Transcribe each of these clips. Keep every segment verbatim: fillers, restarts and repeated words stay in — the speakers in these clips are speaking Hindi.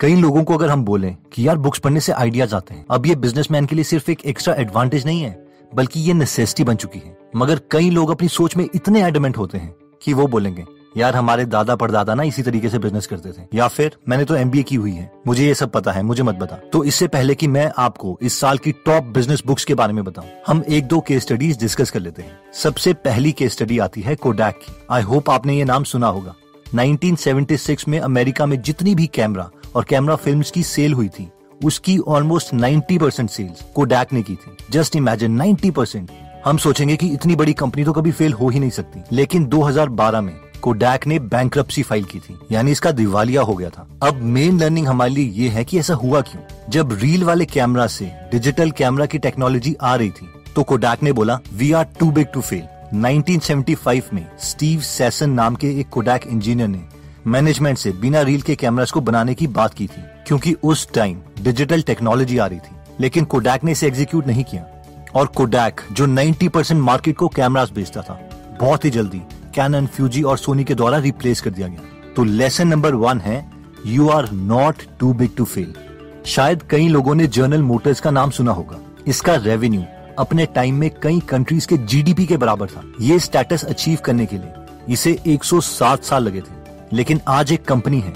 कई लोगों को अगर हम बोलें कि यार बुक्स पढ़ने से आइडियाज आते हैं, अब ये बिजनेसमैन के लिए सिर्फ एक एक्स्ट्रा एडवांटेज नहीं है बल्कि ये नेसेसिटी बन चुकी है। मगर कई लोग अपनी सोच में इतने एडमेंट होते हैं कि वो बोलेंगे यार हमारे दादा परदादा ना इसी तरीके से बिजनेस करते थे, या फिर मैंने तो एमबीए की हुई है, मुझे ये सब पता है, मुझे मत बता। तो इससे पहले कि मैं आपको इस साल की टॉप बिजनेस बुक्स के बारे में बताऊं, हम एक दो केस स्टडीज डिस्कस कर लेते हैं। सबसे पहली केस स्टडी आती है कोडैक की। आई होप आपने ये नाम सुना होगा। नाइनटीन सेवेंटी सिक्स में अमेरिका में जितनी भी कैमरा और कैमरा फिल्म्स की सेल हुई थी उसकी almost ninety percent sales Kodak ने की थी। Just imagine ninety percent. हम सोचेंगे कि इतनी बड़ी कंपनी तो कभी फेल हो ही नहीं सकती, लेकिन दो हज़ार बारह में कोडैक ने बैंक्रप्सी फाइल की थी, यानी इसका दिवालिया हो गया था। अब मेन लर्निंग हमारे लिए ये है कि ऐसा हुआ क्यों। जब रील वाले कैमरा से डिजिटल कैमरा की टेक्नोलॉजी आ रही थी तो कोडैक ने बोला we are too big to fail. Nineteen seventy five में स्टीव सैसन नाम के एक कोडैक इंजीनियर ने मैनेजमेंट से बिना रील के कैमरास को बनाने की बात की थी, क्योंकि उस टाइम डिजिटल टेक्नोलॉजी आ रही थी, लेकिन कोडैक ने इसे एग्जीक्यूट नहीं किया। और कोडैक जो नाइंटी परसेंट मार्केट को कैमरास बेचता था, बहुत ही जल्दी कैनन, फ्यूजी और सोनी के द्वारा रिप्लेस कर दिया गया। तो लेसन नंबर वन है you are not too big to fail. शायद कई लोगों ने जनरल मोटर्स का नाम सुना होगा। इसका रेवेन्यू अपने टाइम में कई कंट्रीज के जीडीपी के बराबर था। ये स्टेटस अचीव करने के लिए इसे एक सौ सात साल लगे थे, लेकिन आज एक कंपनी है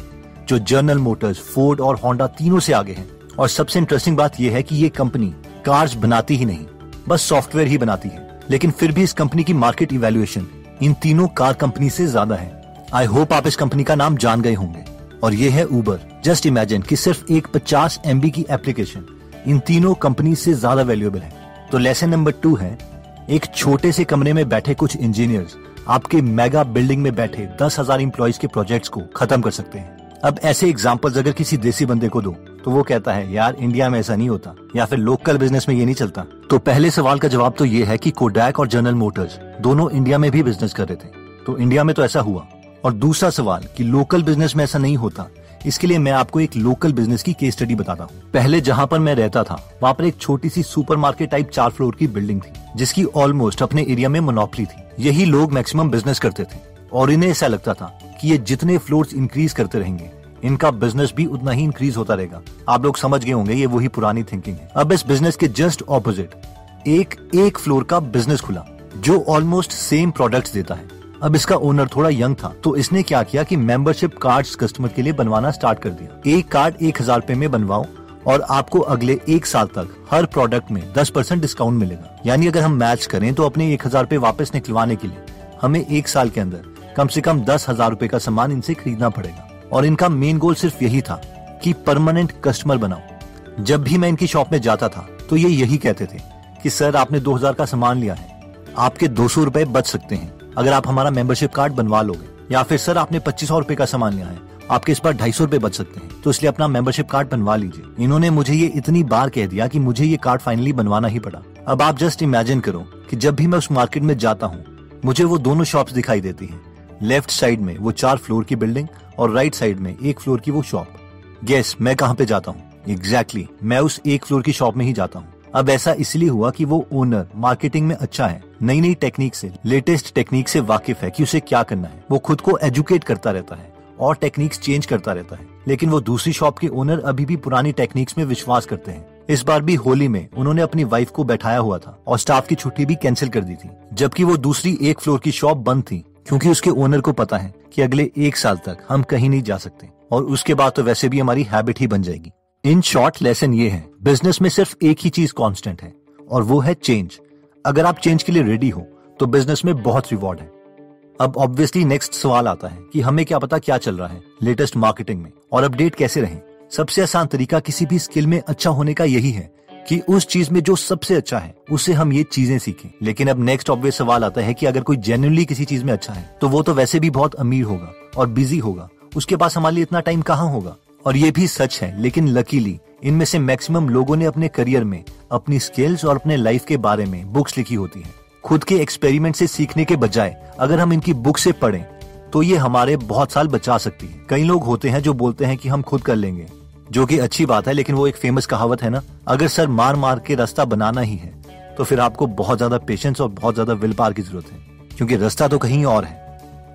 जो जनरल मोटर्स, फोर्ड और होंडा तीनों से आगे है। और सबसे इंटरेस्टिंग बात यह है कि ये कंपनी कार्स बनाती ही नहीं, बस सॉफ्टवेयर ही बनाती है, लेकिन फिर भी इस कंपनी की मार्केट इवैल्यूएशन इन तीनों कार कंपनी से ज्यादा है। आई होप आप इस कंपनी का नाम जान गए होंगे। और ये है उबर। जस्ट इमेजिन कि सिर्फ एक पचास एमबी की एप्लीकेशन इन तीनों कंपनी से ज्यादा वैल्यूएबल है। तो लेसन नंबर टू है एक छोटे से कमरे में बैठे कुछ इंजीनियर्स आपके मेगा बिल्डिंग में बैठे दस हजार एम्प्लॉइज के प्रोजेक्ट्स को खत्म कर सकते हैं। अब ऐसे एग्जाम्पल्स अगर किसी देसी बंदे को दो तो वो कहता है यार इंडिया में ऐसा नहीं होता, या फिर लोकल बिजनेस में ये नहीं चलता। तो पहले सवाल का जवाब तो ये है कि कोडैक और जनरल मोटर्स दोनों इंडिया में भी बिजनेस कर रहे थे, तो इंडिया में तो ऐसा हुआ। और दूसरा सवाल कि लोकल बिजनेस में ऐसा नहीं होता, इसके लिए मैं आपको एक लोकल बिजनेस की केस स्टडी बताता हूँ। पहले जहाँ पर मैं रहता था वहाँ पर एक छोटी सी सुपरमार्केट टाइप चार फ्लोर की बिल्डिंग थी, जिसकी ऑलमोस्ट अपने एरिया में मोनोपोली थी। यही लोग मैक्सिमम बिजनेस करते थे और इन्हें ऐसा लगता था कि ये जितने फ्लोर्स इंक्रीज करते रहेंगे इनका बिजनेस भी उतना ही इंक्रीज होता रहेगा। आप लोग समझ गए होंगे, ये वही पुरानी थिंकिंग है। अब इस बिजनेस के जस्ट ऑपोजिट एक एक फ्लोर का बिजनेस खुला जो ऑलमोस्ट सेम प्रोडक्ट्स देता है। अब इसका ओनर थोड़ा यंग था, तो इसने क्या किया कि मेंबरशिप कार्ड्स कस्टमर के लिए बनवाना स्टार्ट कर दिया। एक कार्ड एक हजार रुपए में बनवाओ और आपको अगले एक साल तक हर प्रोडक्ट में दस परसेंट डिस्काउंट मिलेगा। यानी अगर हम मैच करें तो अपने एक हजार रुपए वापस निकलवाने के लिए हमें एक साल के अंदर कम से कम दस हजार रुपए का सामान इनसे खरीदना पड़ेगा। और इनका मेन गोल सिर्फ यही था कि परमानेंट कस्टमर बनाओ। जब भी मैं इनकी शॉप में जाता था तो ये यही कहते थे कि सर आपने दो हज़ार का सामान लिया है, आपके दो सौ रुपए बच सकते हैं अगर आप हमारा मेंबरशिप कार्ड बनवा लोगे, या फिर सर आपने पच्चीस सौ रुपए का सामान लिया है, आपके इस पर ढाई सौ रुपए बच सकते हैं, तो इसलिए अपना मेंबरशिप कार्ड बनवा लीजिए। इन्होंने मुझे ये इतनी बार कह दिया कि मुझे ये कार्ड फाइनली बनवाना ही पड़ा। अब आप जस्ट इमेजिन करो कि जब भी मैं उस मार्केट में जाता हूँ मुझे वो दोनों शॉप्स दिखाई देती हैं। लेफ्ट साइड में वो चार फ्लोर की बिल्डिंग और राइट साइड में एक फ्लोर की वो शॉप। गेस मैं कहाँ पे जाता हूँ? एग्जैक्टली exactly, मैं उस एक फ्लोर की शॉप में ही जाता हूँ। अब ऐसा इसलिए हुआ कि वो ओनर मार्केटिंग में अच्छा है, नई नई टेक्निक से, लेटेस्ट टेक्निक से वाकिफ है कि उसे क्या करना है। वो खुद को एजुकेट करता रहता है और टेक्निक्स चेंज करता रहता है, लेकिन वो दूसरी शॉप के ओनर अभी भी पुरानी टेक्निक्स में विश्वास करते हैं। इस बार भी होली में उन्होंने अपनी वाइफ को बैठाया हुआ था और स्टाफ की छुट्टी भी कैंसिल कर दी थी, जबकि वो दूसरी एक फ्लोर की शॉप बंद थी, क्योंकि उसके ओनर को पता है कि अगले एक साल तक हम कहीं नहीं जा सकते और उसके बाद तो वैसे भी हमारी हैबिट ही बन जाएगी। इन शॉर्ट लेसन ये है, बिजनेस में सिर्फ एक ही चीज कांस्टेंट है और वो है चेंज। अगर आप चेंज के लिए रेडी हो तो बिजनेस में बहुत रिवॉर्ड है। अब ऑब्वियसली नेक्स्ट सवाल आता है कि हमें क्या पता क्या चल रहा है लेटेस्ट मार्केटिंग में और अपडेट कैसे रहें। सबसे आसान तरीका किसी भी स्किल में अच्छा होने का यही है कि उस चीज में जो सबसे अच्छा है उससे हम ये चीजें सीखें। लेकिन अब नेक्स्ट ऑब्वियस सवाल आता है कि अगर कोई जेन्युइनली किसी चीज में अच्छा है तो वो तो वैसे भी बहुत अमीर होगा और बिजी होगा, उसके पास हमारे लिए इतना टाइम कहाँ होगा। और ये भी सच है, लेकिन लकीली इनमें से मैक्सिमम लोगों ने अपने करियर में अपनी स्किल्स और अपने लाइफ के बारे में बुक्स लिखी होती है। खुद के एक्सपेरिमेंट से सीखने के बजाय अगर हम इनकी बुक से पढ़ें तो ये हमारे बहुत साल बचा सकती है। कई लोग होते हैं जो बोलते हैं कि हम खुद कर लेंगे, जो कि अच्छी बात है, लेकिन वो एक फेमस कहावत है ना, अगर सर मार मार के रास्ता बनाना ही है तो फिर आपको बहुत ज्यादा पेशेंस और बहुत ज्यादा विल पावर की जरूरत है, क्योंकि रास्ता तो कहीं और है।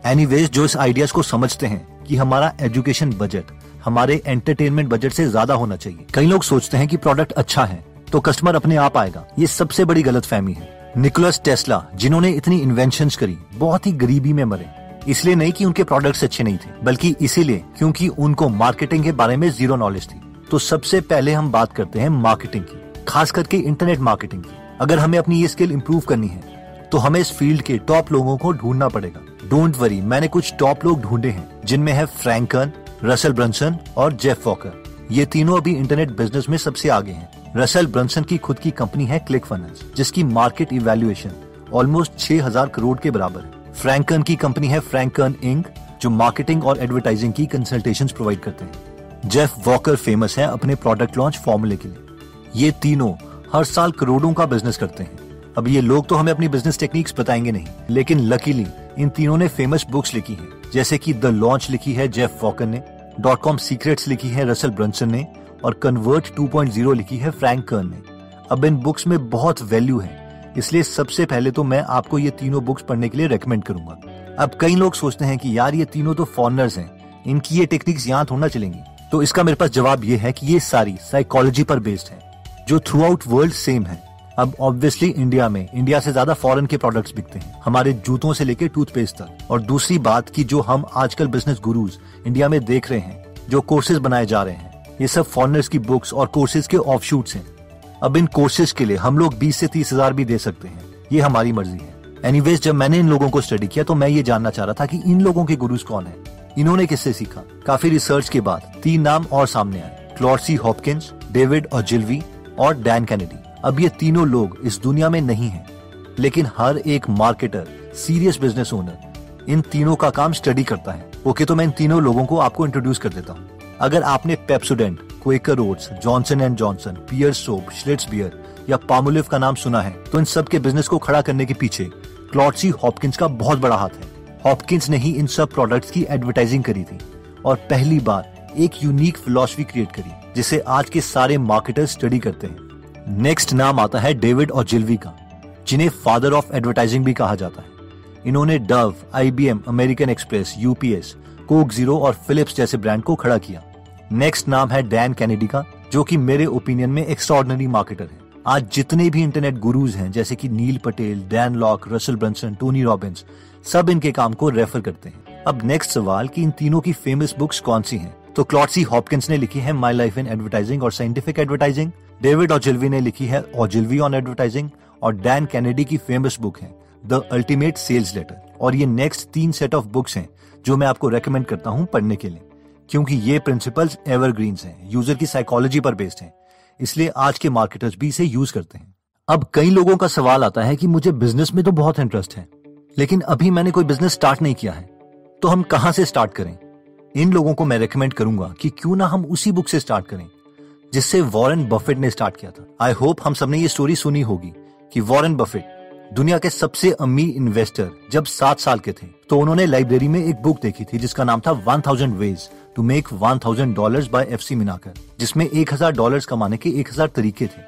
एनीवेज, जो इस आइडियाज को समझते हैं कि हमारा एजुकेशन बजट हमारे एंटरटेनमेंट बजट से ज्यादा होना चाहिए। कई लोग सोचते हैं कि प्रोडक्ट अच्छा है तो कस्टमर अपने आप आएगा, ये सबसे बड़ी गलतफहमी है। निकोलस टेस्ला जिन्होंने इतनी इन्वेंशंस करी बहुत ही गरीबी में मरे, इसलिए नहीं कि उनके प्रोडक्ट्स अच्छे नहीं थे, बल्कि इसीलिए क्योंकि उनको मार्केटिंग के बारे में जीरो नॉलेज थी। तो सबसे पहले हम बात करते हैं मार्केटिंग की, खास करके इंटरनेट मार्केटिंग की। अगर हमें अपनी ये स्किल इम्प्रूव करनी है तो हमें इस फील्ड के टॉप लोगों को ढूंढना पड़ेगा। डोंट वरी, मैंने कुछ टॉप लोग ढूंढे हैं जिनमें है फ्रैंक कर्न, रसल ब्रंसन और जेफ वॉकर। ये तीनों अभी इंटरनेट बिजनेस में सबसे आगे हैं। रसल ब्रंसन की खुद की कंपनी है क्लिकफनल्स, जिसकी मार्केट इवैल्यूएशन ऑलमोस्ट छह हज़ार करोड़ के बराबर है। फ्रैंक कर्न की कंपनी है फ्रैंक कर्न इंक, जो मार्केटिंग और एडवर्टाइजिंग की कंसल्टेशंस प्रोवाइड करते हैं। जेफ वॉकर फेमस है अपने प्रोडक्ट लॉन्च फॉर्मूले के लिए। ये तीनों हर साल करोड़ों का बिजनेस करते हैं। अब ये लोग तो हमें अपनी बिजनेस टेक्निक्स बताएंगे नहीं, लेकिन लकीली इन तीनों ने फेमस बुक्स लिखी है, जैसे कि द लॉन्च लिखी है जेफ वॉकर ने, डॉट कॉम सीक्रेट्स लिखी है रसल ब्रंसन ने और कन्वर्ट टू पॉइंट ज़ीरो लिखी है फ्रैंक कर्न ने। अब इन बुक्स में बहुत वैल्यू है, इसलिए सबसे पहले तो मैं आपको ये तीनों बुक्स पढ़ने के लिए रेकमेंड करूंगा। अब कई लोग सोचते हैं कि यार ये तीनों तो फॉरेनर्स हैं, इनकी ये टेक्निक्स यहाँ थोड़ा चलेंगी। तो इसका मेरे पास जवाब ये है कि ये सारी साइकोलॉजी पर बेस्ड है, जो थ्रू आउट वर्ल्ड सेम है। अब ऑब्वियसली इंडिया में इंडिया से ज्यादा फॉरेन के प्रोडक्ट्स बिकते हैं, हमारे जूतों से लेकर टूथपेस्ट तक। और दूसरी बात कि जो हम आजकल बिजनेस गुरुज इंडिया में देख रहे हैं, जो कोर्सेज बनाए जा रहे हैं, ये सब फॉरेनर्स की बुक्स और कोर्सेज के ऑफशूट्स हैं। अब इन कोर्सेज के लिए हम लोग बीस से तीस हजार भी दे सकते हैं, ये हमारी मर्जी है। एनीवेज, जब मैंने इन लोगों को स्टडी किया तो मैं ये जानना चाह रहा था कि इन लोगों के गुरुज कौन है, इन्होंने किससे सीखा। काफी रिसर्च के बाद तीन नाम और सामने आए, Claude C Hopkins, David Ogilvy और डैन कैनेडी। अब ये तीनों लोग इस दुनिया में नहीं हैं, लेकिन हर एक मार्केटर, सीरियस बिजनेस ओनर इन तीनों का काम स्टडी करता है। ओके, तो मैं इन तीनों लोगों को आपको इंट्रोड्यूस कर देता हूँ। अगर आपने Pepsodent, Quaker Oats, Johnson and Johnson, peer soap, Schlitz beer या पामोलिव का नाम सुना है, तो इन सब के बिजनेस को खड़ा करने के पीछे क्लॉड सी हॉपकिंस का बहुत बड़ा हाथ है। हॉपकिंस ने ही इन सब प्रोडक्ट्स की एडवर्टाइजिंग करी थी और पहली बार एक यूनिक फिलॉसफी क्रिएट करी, जिसे आज के सारे मार्केटर्स स्टडी करते हैं। नेक्स्ट नाम आता है डेविड ऑजिल्वी का, जिन्हें फादर ऑफ एडवर्टाइजिंग भी कहा जाता है। इन्होंने Dove, I B M, American Express, U P S, Coke zero और फिलिप्स जैसे ब्रांड को खड़ा किया। नेक्स्ट नाम है डैन कैनेडी का, जो कि मेरे ओपिनियन में एक्स्ट्राऑर्डिनरी मार्केटर है। आज जितने भी इंटरनेट गुरुज हैं, जैसे कि Neil Patel, Dan Lok, Russell Brunson, Tony Robbins, सब इनके काम को रेफर करते हैं। अब नेक्स्ट सवाल कि इन तीनों की फेमस बुक्स कौन सी हैं? तो क्लॉड सी हॉपकिंस ने लिखी है माई लाइफ इन एडवर्टाइजिंग और साइंटिफिक एडवर्टाइजिंग, डेविड ऑजिल्वी ने लिखी है ऑजिल्वी ऑन एडवर्टाइजिंग और डैन कैनेडी की फेमस बुक है द अल्टीमेट सेल्स लेटर। और ये नेक्स्ट तीन सेट ऑफ बुक्स हैं जो मैं आपको रेकमेंड करता हूँ पढ़ने के लिए, क्योंकि ये प्रिंसिपल्स एवरग्रीन्स हैं, यूजर की साइकोलॉजी पर बेस्ड हैं, इसलिए आज के मार्केटर्स भी इसे यूज करते हैं। अब कई लोगों का सवाल आता है कि मुझे बिजनेस में तो बहुत इंटरेस्ट है, लेकिन अभी मैंने कोई बिजनेस स्टार्ट नहीं किया है, तो हम कहाँ से स्टार्ट करें? इन लोगों को मैं रेकमेंड करूंगा कि क्यों ना हम उसी बुक से स्टार्ट करें जिससे वॉरेन बफेट ने स्टार्ट किया था। आई होप हम सबने ये स्टोरी सुनी होगी कि वॉरेन बफेट, दुनिया के सबसे अमीर इन्वेस्टर, जब सात साल के थे तो उन्होंने लाइब्रेरी में एक बुक देखी थी जिसका नाम था One thousand veg to make one thousand Dollars by F C Minaker, जिसमें एक हजार डॉलर्स कमाने के एक हजार तरीके थे।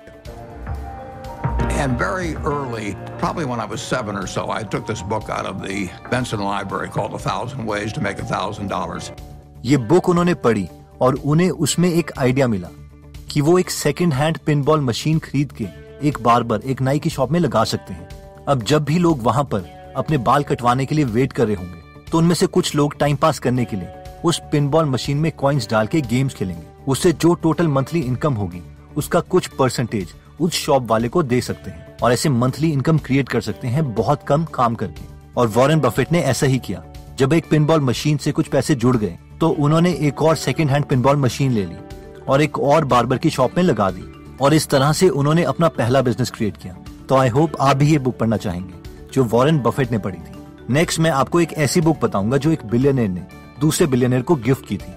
And very early, probably when I was seven or so, I took this book out of the Benson Library called A Thousand Ways to Make a Thousand Dollars. ये बुक उन्होंने पढ़ी और उन्हें उसमें एक आइडिया मिला कि वो एक सेकंड हैंड पिनबॉल मशीन खरीद के एक बार्बर, एक नाई की शॉप में लगा सकते हैं। अब जब भी लोग वहाँ पर अपने बाल कटवाने के लिए वेट कर रहे होंगे तो उनमें से कुछ लोग टाइम पास करने के लिए उस पिनबॉल मशीन में कॉइन्स डाल के गेम्स खेलेंगे। उससे जो टोटल मंथली इनकम होगी उसका कुछ परसेंटेज उस शॉप वाले को दे सकते हैं और ऐसे मंथली इनकम क्रिएट कर सकते हैं बहुत कम काम करके। और वॉरेन बफेट ने ऐसा ही किया। जब एक पिनबॉल मशीन से कुछ पैसे जुड़ गए तो उन्होंने एक और सेकंड हैंड पिनबॉल मशीन ले ली और एक और बार्बर की शॉप में लगा दी और इस तरह से उन्होंने अपना पहला बिजनेस क्रिएट किया। तो आई होप आप भी ये बुक पढ़ना चाहेंगे जो वॉरेन बफेट ने पढ़ी थी। नेक्स्ट मैं आपको एक ऐसी बुक बताऊंगा जो एक बिलियनेयर ने दूसरे बिलियनेयर को गिफ्ट की थी,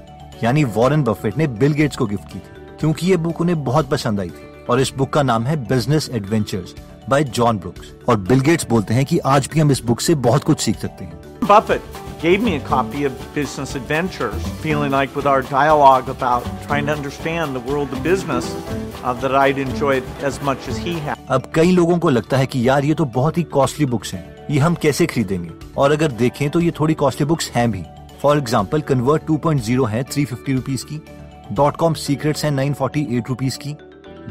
यानी वॉरेन बफेट ने बिल गेट्स को गिफ्ट की थी, क्योंकि ये बुक उन्हें बहुत पसंद आई थी। और इस बुक का नाम है business adventures by John Brooks. और बिल गेट्स बोलते हैं कि आज भी हम इस बुक से बहुत कुछ सीख सकते हैं। Buffett gave me a copy of Business Adventures, feeling like with our dialogue about trying to understand the world of business uh, that I'd enjoy it as much as he had. अब कई लोगों को लगता है कि यार ये तो बहुत ही कॉस्टली बुक्स हैं, ये हम कैसे खरीदेंगे? और अगर देखें तो ये थोड़ी कॉस्टली बुक्स हैं भी। For example convert two point zero है थ्री फिफ्टी रुपीस की, डॉट कॉम सीक्रेट्स है नाइन फोर्टी एट रुपीस की,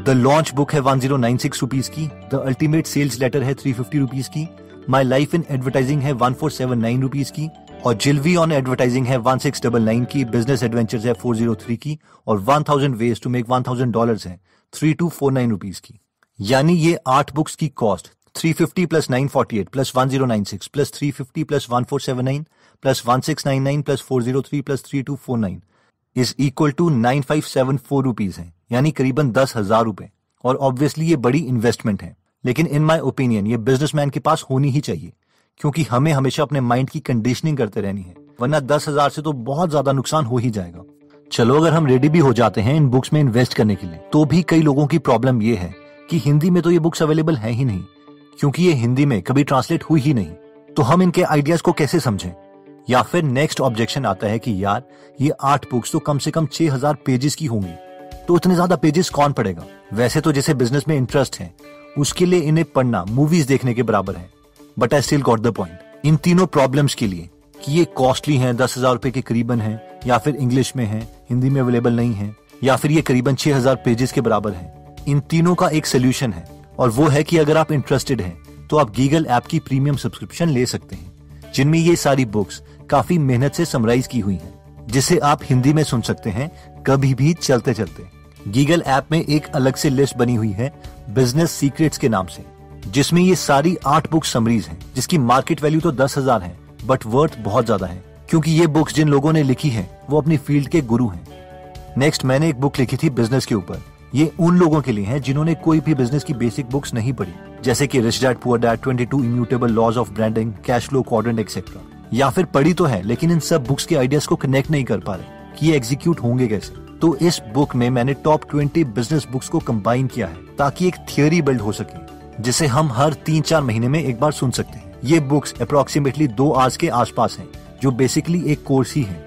द लॉन्च बुक है one thousand ninety six rupees की, द अल्टीमेट सेल्स लेटर है थ्री फिफ्टी रुपीस की, माई लाइफ इन एडवर्टाइजिंग है one four seven nine rupees की, और जिल्वी ऑन एडवर्टाइजिंग है वन सिक्स नाइन नाइन की, बिजनेस एडवेंचर्स है फोर ज़ीरो थ्री की, और one thousand veg to make one thousand dollars है thirty two forty nine rupees की। यानी ये आठ बुक्स की cost three fifty plus nine forty eight plus one thousand ninety six plus three fifty plus one four seven nine plus one six nine nine plus four zero three plus thirty two forty nine is equal to nine thousand five hundred seventy four rupees है, यानी करीबन दस हजार रुपए। और ऑब्वियसली ये बड़ी इन्वेस्टमेंट है, लेकिन इन माय ओपिनियन ये बिजनेसमैन के पास होनी ही चाहिए, क्योंकि हमें हमेशा अपने माइंड की कंडीशनिंग करते रहनी है, वरना दस हजार से तो बहुत ज्यादा नुकसान हो ही जाएगा। चलो अगर हम रेडी भी हो जाते हैं इन बुक्स में इन्वेस्ट करने के लिए, तो भी कई लोगों की प्रॉब्लम ये है कि हिंदी में तो ये बुक्स अवेलेबल है ही नहीं, क्योंकि ये हिंदी में कभी ट्रांसलेट हुई ही नहीं, तो हम इनके आइडियाज को कैसे समझें। या फिर नेक्स्ट ऑब्जेक्शन आता है कि यार ये आठ बुक्स तो कम से कम छह हजार पेजेस की होंगी, तो इतने ज्यादा पेजेस कौन पढ़ेगा। वैसे तो जैसे बिजनेस में इंटरेस्ट है उसके लिए इन्हें पढ़ना मूवीज देखने के बराबर है, but I still got the point. इन तीनों प्रॉब्लम्स के लिए कि ये कॉस्टली हैं, दस हजार रुपए के करीबन है, या फिर इंग्लिश में है हिंदी में अवेलेबल नहीं है, या फिर ये करीबन छह हजार पेजेस के बराबर है, इन तीनों का एक सोल्यूशन है, और वो है कि अगर आप इंटरेस्टेड हैं तो आप गीगल ऐप की प्रीमियम सब्सक्रिप्शन ले सकते हैं, जिनमें ये सारी बुक्स काफी मेहनत से समराइज की हुई है, जिसे आप हिंदी में सुन सकते हैं कभी भी चलते चलते। गीगल ऐप में एक अलग से लिस्ट बनी हुई है बिजनेस सीक्रेट्स के नाम से, जिसमें ये सारी आठ बुक समरीज हैं, जिसकी मार्केट वैल्यू तो दस हजार है बट वर्थ बहुत ज्यादा है, क्योंकि ये बुक्स जिन लोगों ने लिखी है वो अपनी फील्ड के गुरु हैं। नेक्स्ट मैंने एक बुक लिखी थी बिजनेस के ऊपर, ये उन लोगों के लिए है जिन्होंने कोई भी बिजनेस की बेसिक बुक्स नहीं पढ़ी, जैसे कि Rich Dad Poor Dad, twenty two Immutable laws of branding, cash flow quadrant etcetera, या फिर पढ़ी तो है लेकिन इन सब बुक्स के आइडियाज को कनेक्ट नहीं कर पा रहे कि ये एग्जीक्यूट होंगे कैसे। तो इस बुक में मैंने टॉप ट्वेंटी बिजनेस बुक्स को कंबाइन किया है ताकि एक थियोरी बिल्ड हो सके, जिसे हम हर तीन चार महीने में एक बार सुन सकते हैं। ये बुक्स अप्रोक्सीमेटली दो आवर्स के आसपास हैं, जो बेसिकली एक कोर्स ही है,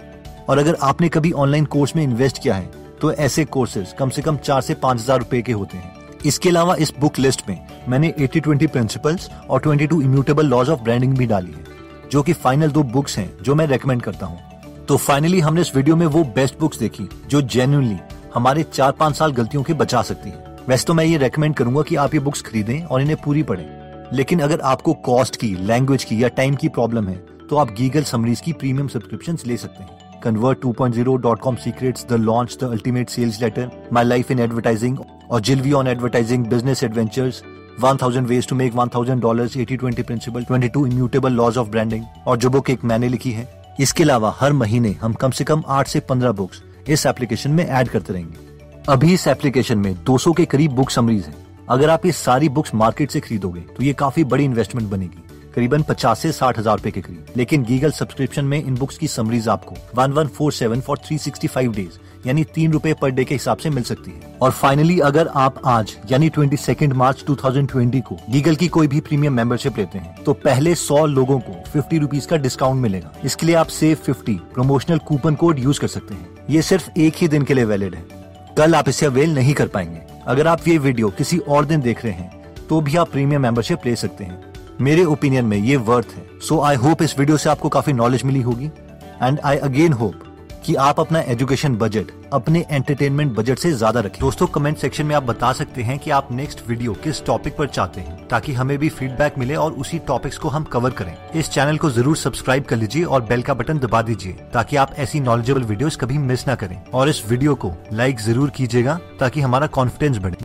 और अगर आपने कभी ऑनलाइन कोर्स में इन्वेस्ट किया है तो ऐसे कोर्सेज कम से कम चार से पांच हजार रुपए के होते हैं। इसके अलावा इस बुक लिस्ट में मैंने एटी ट्वेंटी प्रिंसिपल्स और twenty two Immutable laws of Branding भी डाली है, जो कि फाइनल दो बुक्स हैं जो मैं रेकमेंड करता हूँ। तो फाइनली हमने इस वीडियो में वो बेस्ट बुक्स देखी जो जेन्युइनली हमारे चार पांच साल गलतियों के बचा सकती है। वैसे तो मैं ये रेकमेंड करूंगा कि आप ये बुक्स खरीदें और इन्हें पूरी पढ़ें, लेकिन अगर आपको कॉस्ट की, लैंग्वेज की या टाइम की प्रॉब्लम है तो आप गीगल समरीज की प्रीमियम सब्सक्रिप्शन ले सकते हैं। Convert two point Zero, Dot com Secrets, the launch, the ultimate sales letter, my life in advertising और जिल्वी on advertising, business Adventures, one thousand ways to make one thousand dollars, eighty twenty principle, twenty two immutable laws of branding और जो बुक एक मैंने लिखी है। इसके अलावा हर महीने हम कम से कम आठ से पंद्रह बुक्स इस एप्लीकेशन में ऐड करते रहेंगे। अभी इस एप्लीकेशन में दो सौ के करीब बुक समरीज हैं। अगर आप ये सारी बुक्स मार्केट से खरीदोगे तो ये काफी बड़ी इन्वेस्टमेंट बनेगी, करीबन पचास से साठ हजार रुपए के करीब। लेकिन गीगल सब्सक्रिप्शन में इन बुक्स की समरीज आपको one thousand one forty seven for three sixty five days यानी तीन रुपए पर डे के हिसाब से मिल सकती है। और फाइनली अगर आप आज यानी बाईस मार्च दो हज़ार बीस को गीगल की कोई भी प्रीमियम मेंबरशिप लेते हैं तो पहले सौ लोगों को फिफ्टी रुपीज का डिस्काउंट मिलेगा। इसके लिए आप save fifty promotional coupon code use कर सकते हैं। ये सिर्फ एक ही दिन के लिए वैलिड है, कल आप इसे अवेल नहीं कर पाएंगे। अगर आप ये वीडियो किसी और दिन देख रहे हैं तो भी आप प्रीमियम मेंबरशिप ले सकते हैं। मेरे ओपिनियन में ये वर्थ है। सो आई होप इस वीडियो से आपको काफी नॉलेज मिली होगी, एंड आई अगेन होप कि आप अपना एजुकेशन बजट अपने एंटरटेनमेंट बजट से ज्यादा रखें। दोस्तों कमेंट सेक्शन में आप बता सकते हैं कि आप नेक्स्ट वीडियो किस टॉपिक पर चाहते हैं, ताकि हमें भी फीडबैक मिले और उसी टॉपिक्स को हम कवर करें। इस चैनल को जरूर सब्सक्राइब कर लीजिए और बेल का बटन दबा दीजिए ताकि आप ऐसी नॉलेजेबल वीडियोस कभी मिस ना करें, और इस वीडियो को लाइक जरूर कीजिएगा ताकि हमारा कॉन्फिडेंस बढ़े।